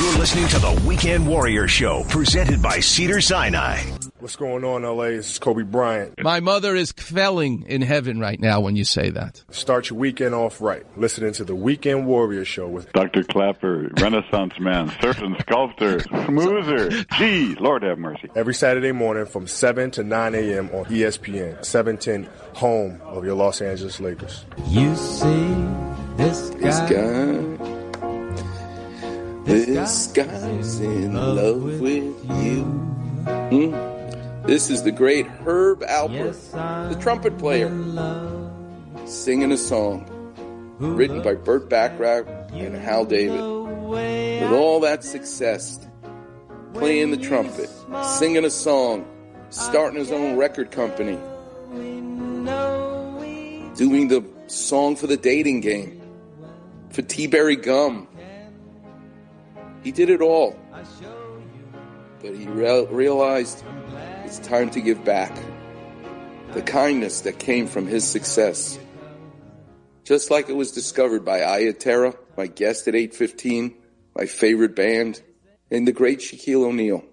You're listening to the Weekend Warrior Show, presented by Cedar Sinai. What's going on, LA? This is Kobe Bryant. My mother is quelling in heaven right now when you say that. Start your weekend off right. Listening to the Weekend Warrior Show with Dr. Clapper, Renaissance Man, Surfing Sculptor, Smoother. Gee, Lord have mercy. Every Saturday morning from 7 to 9 a.m. on ESPN, 710, home of your Los Angeles Lakers. You see this guy. This guy's in love with you. Mm. This is the great Herb Alpert, the trumpet player, singing a song written by Burt Bacharach and Hal David. With all that success, playing the trumpet, singing a song, starting his own record company, doing the song for the dating game, for T-Berry Gum. He did it all, but he realized it's time to give back the kindness that came from his success. Just like it was discovered by Aya Terra, my guest at 8:15, my favorite band, and the great Shaquille O'Neal.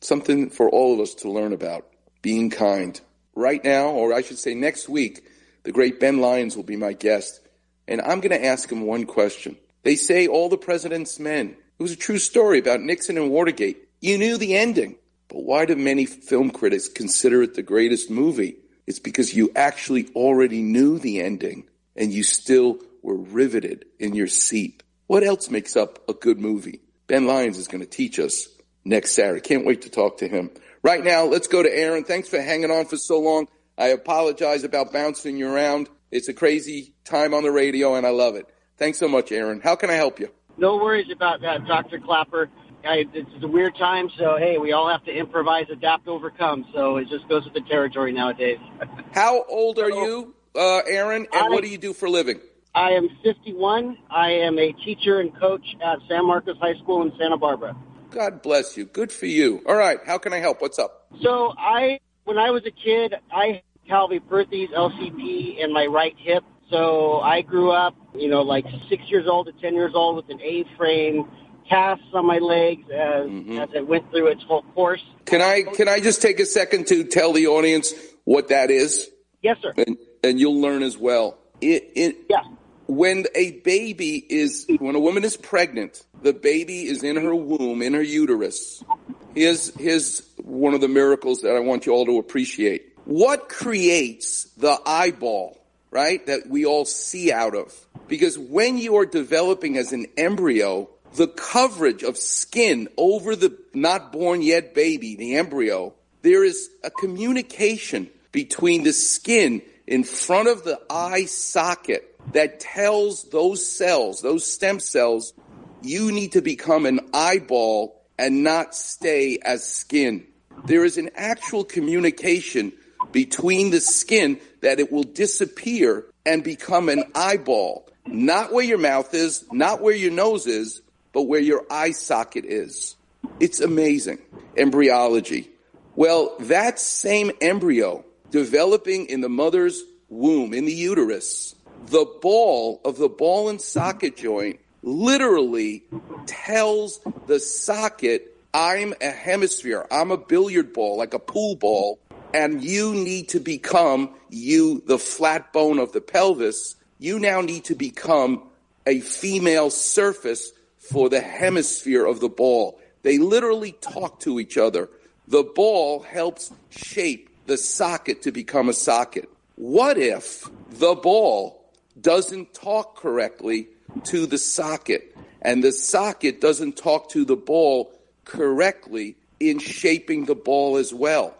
Something for all of us to learn about, being kind. Right now, or I should say next week, the great Ben Lyons will be my guest, and I'm going to ask him one question. They say all the president's men. It was a true story about Nixon and Watergate. You knew the ending. But why do many film critics consider it the greatest movie? It's because you actually already knew the ending and you still were riveted in your seat. What else makes up a good movie? Ben Lyons is going to teach us next Saturday. Can't wait to talk to him. Right now, let's go to Aaron. Thanks for hanging on for so long. I apologize about bouncing you around. It's a crazy time on the radio, and I love it. Thanks so much, Aaron. How can I help you? No worries about that, Dr. Clapper. It's a weird time, so, hey, we all have to improvise, adapt, overcome. So it just goes with the territory nowadays. How old are you, Aaron, and what do you do for a living? I am 51. I am a teacher and coach at San Marcos High School in Santa Barbara. God bless you. Good for you. All right. How can I help? What's up? So when I was a kid, I had Calvi Perthes, LCP, in my right hip. So I grew up, like 6 years old to 10 years old with an A-frame casts on my legs as it went through its whole course. Can I just take a second to tell the audience what that is? Yes, sir. And you'll learn as well. When when a woman is pregnant, the baby is in her womb, in her uterus. Here's one of the miracles that I want you all to appreciate. What creates the eyeball, right, that we all see out of? Because when you are developing as an embryo, the coverage of skin over the not-born-yet baby, the embryo, there is a communication between the skin in front of the eye socket that tells those cells, those stem cells, you need to become an eyeball and not stay as skin. There is an actual communication between the skin that it will disappear and become an eyeball, not where your mouth is, not where your nose is, but where your eye socket is. It's amazing. Embryology. Well, that same embryo developing in the mother's womb, in the uterus, the ball of the ball and socket joint literally tells the socket, I'm a hemisphere, I'm a billiard ball, like a pool ball, and you need to become the flat bone of the pelvis. You now need to become a female surface for the hemisphere of the ball. They literally talk to each other. The ball helps shape the socket to become a socket. What if the ball doesn't talk correctly to the socket, and the socket doesn't talk to the ball correctly in shaping the ball as well?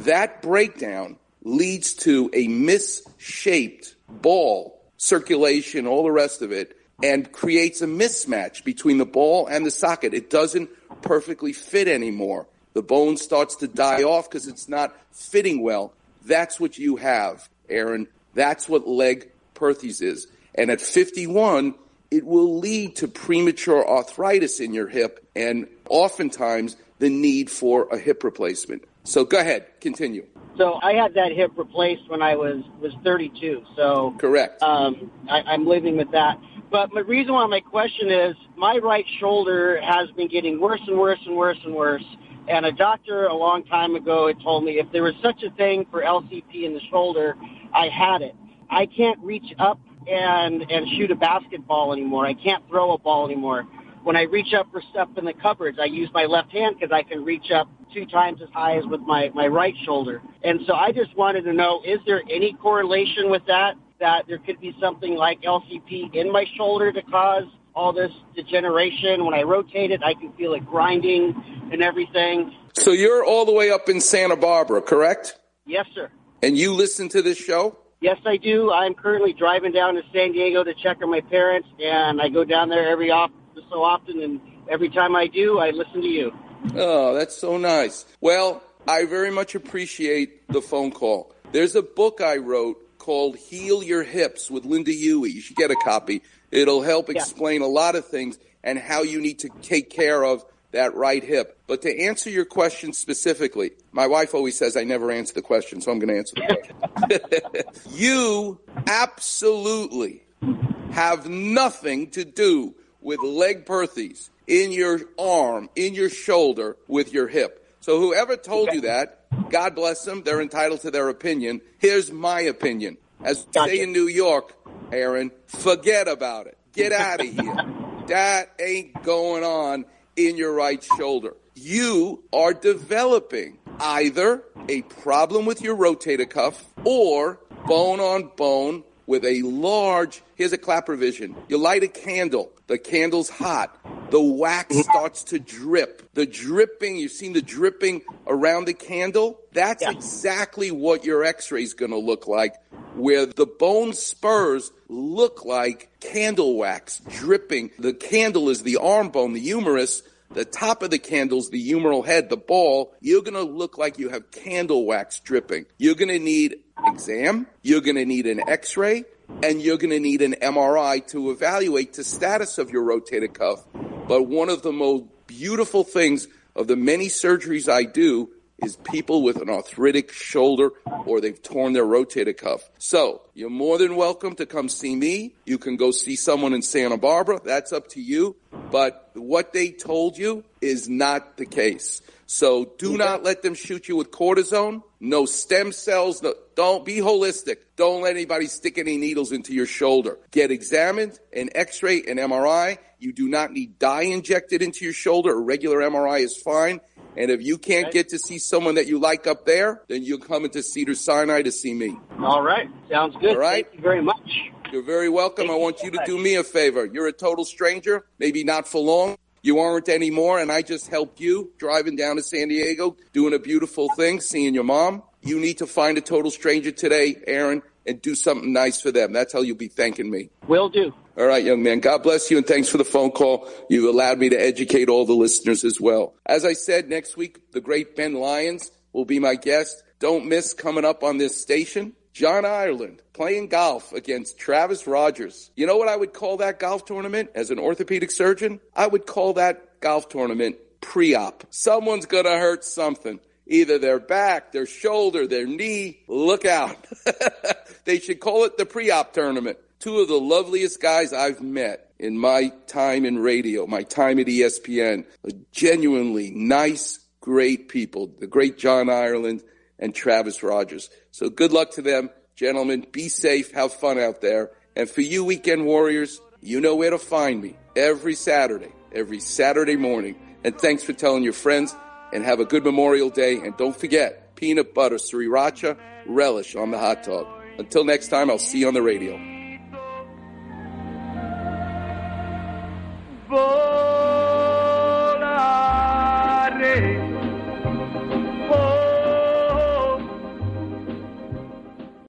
That breakdown leads to a misshaped ball, circulation, all the rest of it, and creates a mismatch between the ball and the socket. It doesn't perfectly fit anymore. The bone starts to die off because it's not fitting well. That's what you have, Aaron. That's what leg Perthes is. And at 51, it will lead to premature arthritis in your hip and oftentimes the need for a hip replacement. So go ahead, continue. So I had that hip replaced when I was 32. So correct. I'm living with that. But the reason why my question is, my right shoulder has been getting worse and worse and worse and worse. And a doctor a long time ago had told me if there was such a thing for LCP in the shoulder, I had it. I can't reach up and shoot a basketball anymore. I can't throw a ball anymore. When I reach up for stuff in the cupboards, I use my left hand because I can reach up 2 times as high as with my right shoulder. And so I just wanted to know, is there any correlation with that there could be something like LCP in my shoulder to cause all this degeneration? When I rotate it, I can feel it grinding and everything. So you're all the way up in Santa Barbara, correct? Yes, sir. And you listen to this show? Yes, I do. I'm currently driving down to San Diego to check on my parents, and I go down there so often, and every time I do, I listen to you. Oh, that's so nice. Well, I very much appreciate the phone call. There's a book I wrote called Heal Your Hips with Linda Yui. You should get a copy. It'll help explain a lot of things and how you need to take care of that right hip. But to answer your question specifically, my wife always says I never answer the question, so I'm going to answer the question. You absolutely have nothing to do with leg Perthes in your arm, in your shoulder, with your hip. So whoever told you that, God bless them, they're entitled to their opinion. Here's my opinion. As we say in New York, Aaron, forget about it. Get out of here. That ain't going on in your right shoulder. You are developing either a problem with your rotator cuff or bone on bone with a large, here's a clap revision. You light a candle. The candle's hot. The wax starts to drip. The dripping, you've seen the dripping around the candle? That's exactly what your x-ray is going to look like, where the bone spurs look like candle wax dripping. The candle is the arm bone, the humerus. The top of the candle's the humeral head, the ball. You're going to look like you have candle wax dripping. You're going to need exam. You're going to need an x-ray. And you're going to need an MRI to evaluate the status of your rotator cuff. But one of the most beautiful things of the many surgeries I do is people with an arthritic shoulder or they've torn their rotator cuff. So you're more than welcome to come see me. You can go see someone in Santa Barbara. That's up to you. But what they told you is not the case. So do not let them shoot you with cortisone. No stem cells. No, don't be holistic. Don't let anybody stick any needles into your shoulder. Get examined, an x-ray, an MRI. You do not need dye injected into your shoulder. A regular MRI is fine. And if you can't get to see someone that you like up there, then you're coming to Cedar Sinai to see me. All right. Sounds good. All right. Thank you very much. You're very welcome. I want you to do me a favor. You're a total stranger, maybe not for long. You aren't anymore, and I just helped you driving down to San Diego, doing a beautiful thing, seeing your mom. You need to find a total stranger today, Aaron, and do something nice for them. That's how you'll be thanking me. Will do. All right, young man. God bless you, and thanks for the phone call. You allowed me to educate all the listeners as well. As I said, next week, the great Ben Lyons will be my guest. Don't miss coming up on this station, John Ireland playing golf against Travis Rogers. You know what I would call that golf tournament as an orthopedic surgeon? I would call that golf tournament pre-op. Someone's going to hurt something. Either their back, their shoulder, their knee. Look out. They should call it the pre-op tournament. Two of the loveliest guys I've met in my time in radio, my time at ESPN. Genuinely nice, great people. The great John Ireland and Travis Rogers. So good luck to them, gentlemen. Be safe. Have fun out there. And for you weekend warriors, you know where to find me every Saturday morning. And thanks for telling your friends, and have a good Memorial Day. And don't forget, peanut butter, sriracha, relish on the hot dog. Until next time, I'll see you on the radio. Volare.